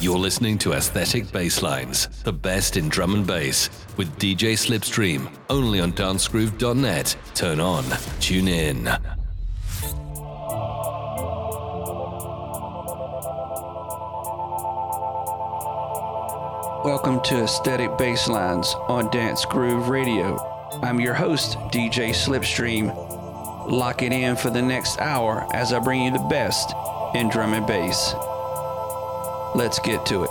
You're listening to Aesthetic Baselines, the best in drum and bass, with DJ Slipstream, only on dancegroove.net. Turn on, tune in. Welcome to Aesthetic Baselines on Dance Groove Radio. I'm your host, DJ Slipstream. Lock it in for the next hour as I bring you the best in drum and bass. Let's get to it.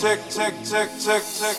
Tick, tick, tick, tick, tick.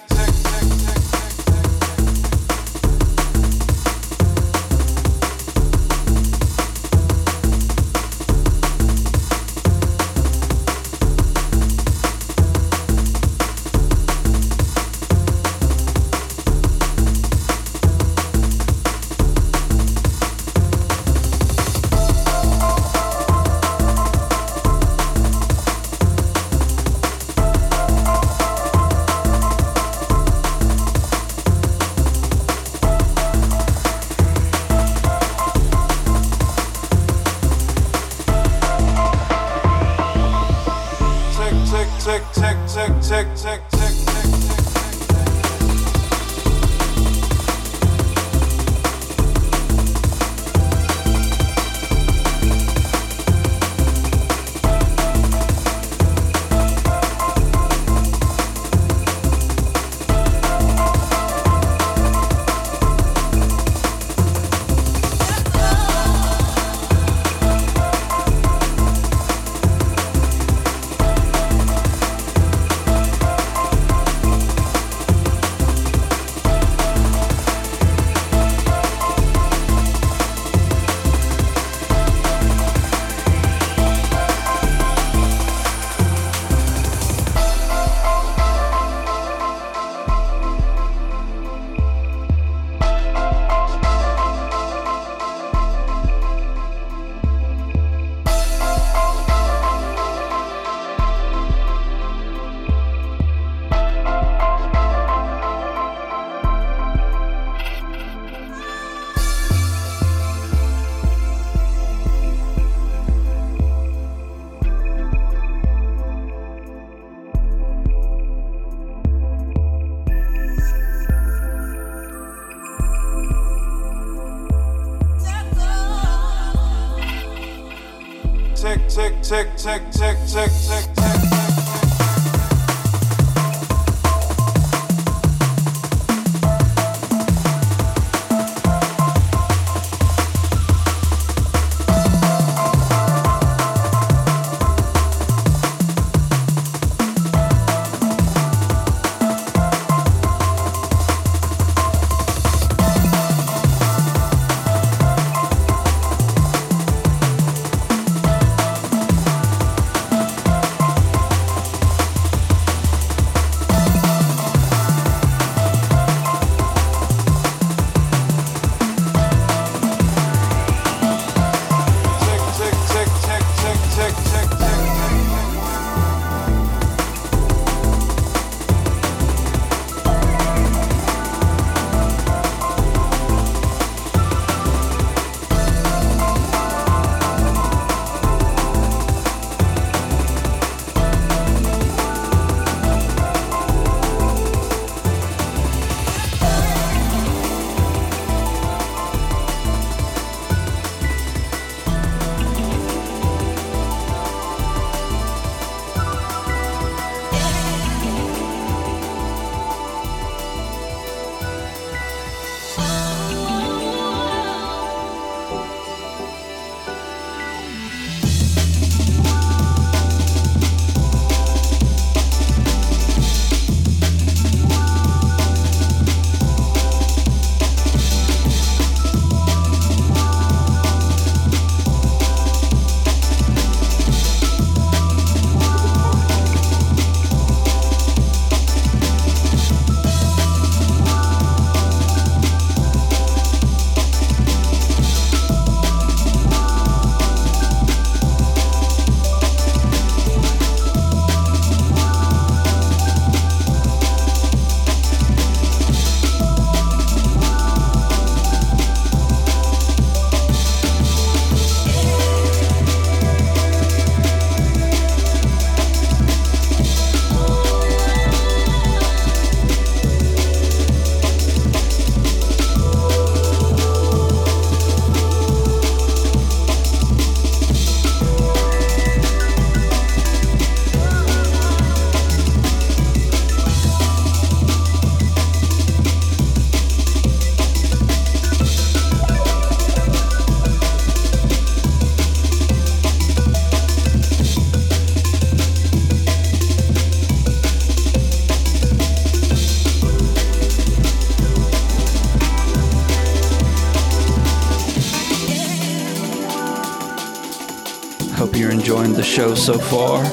Hope you're enjoying the show so far.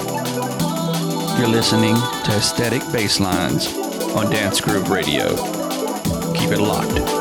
You're listening to Aesthetic Baselines on Dance Groove Radio. Keep it locked.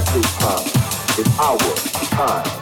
every time is our time.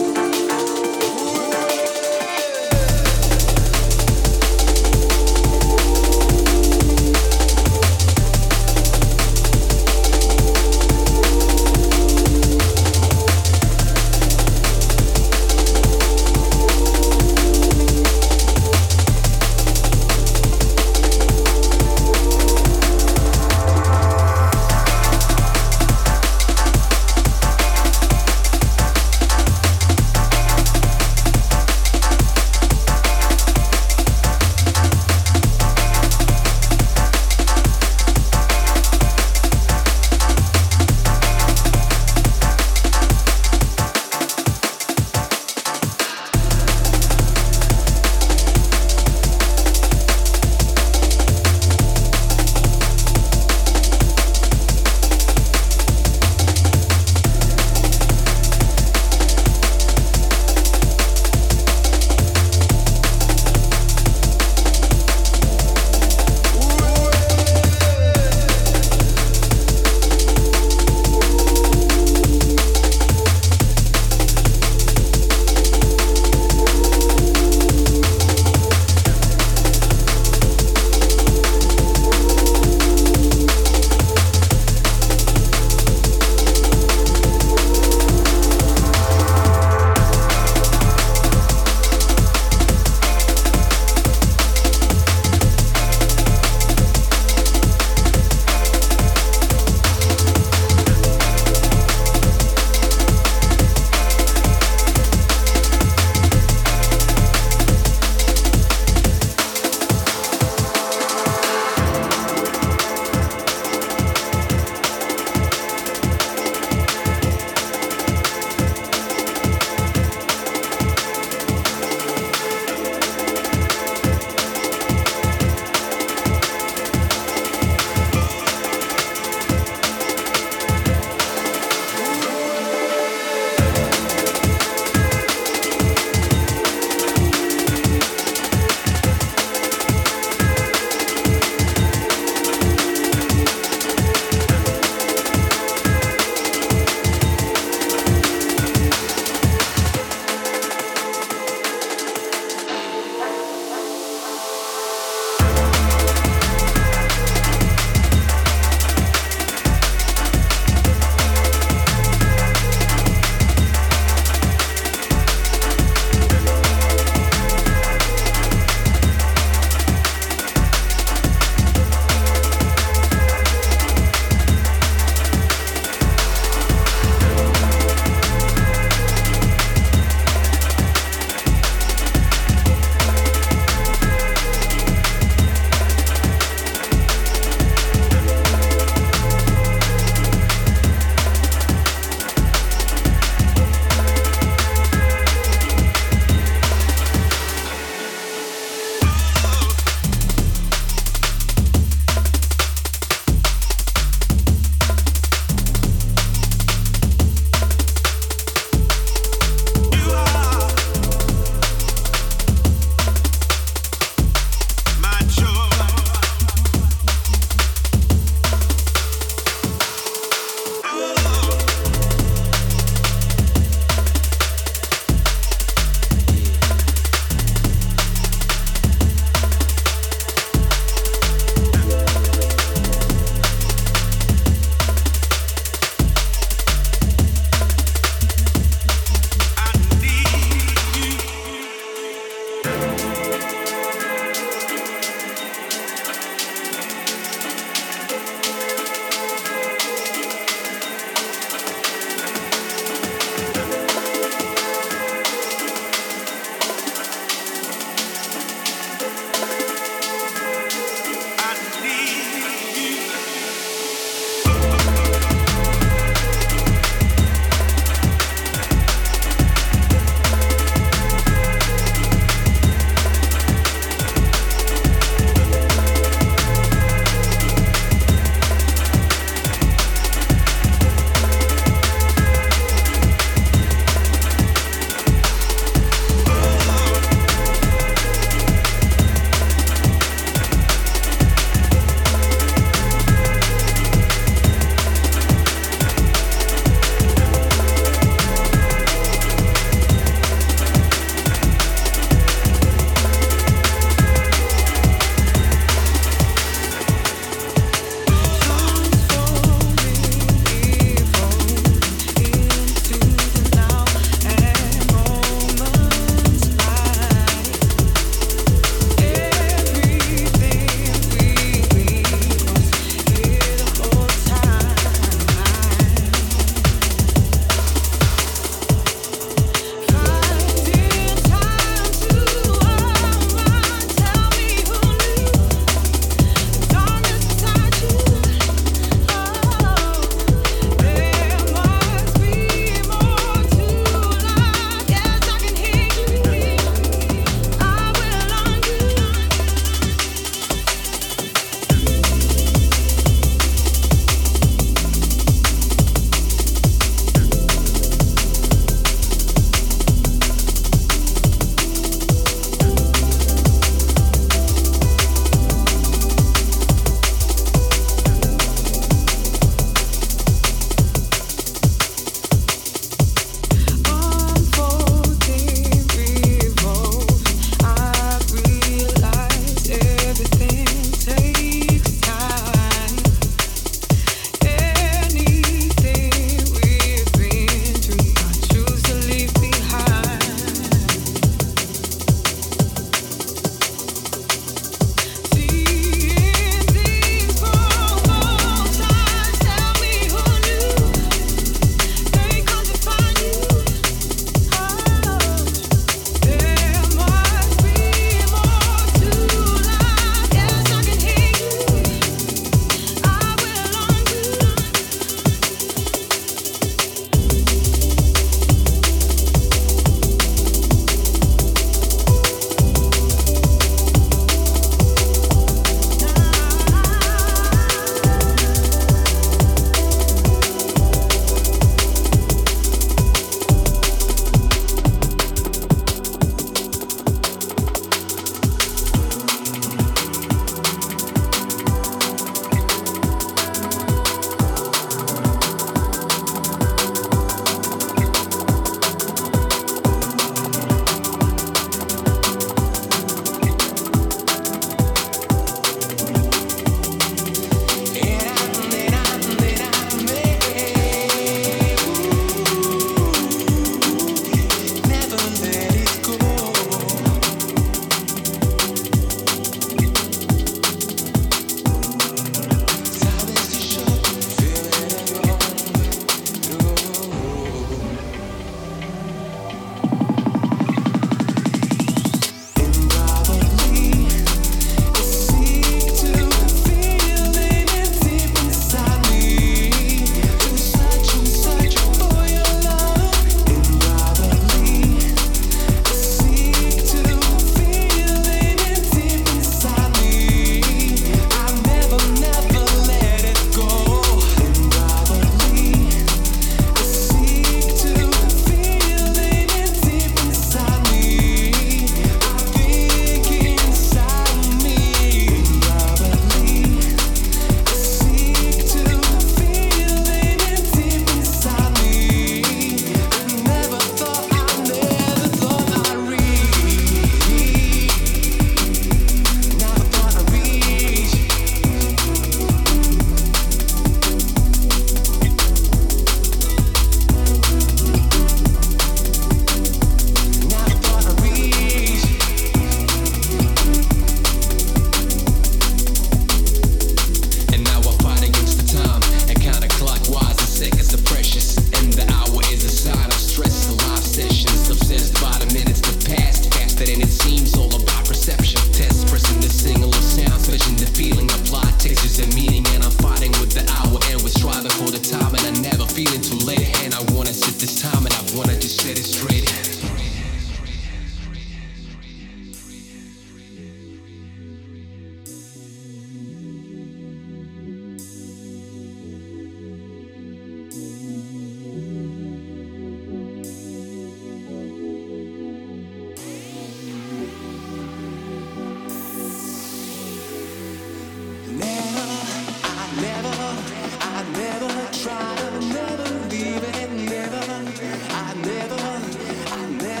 I never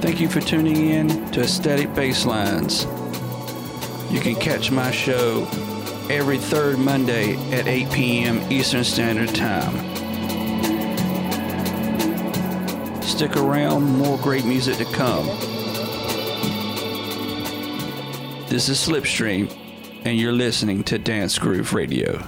Thank you for tuning in to Aesthetic Baselines. You can catch my show every third Monday at 8 p.m. Eastern Standard Time. Stick around, more great music to come. This is Slipstream, and you're listening to Dance Groove Radio.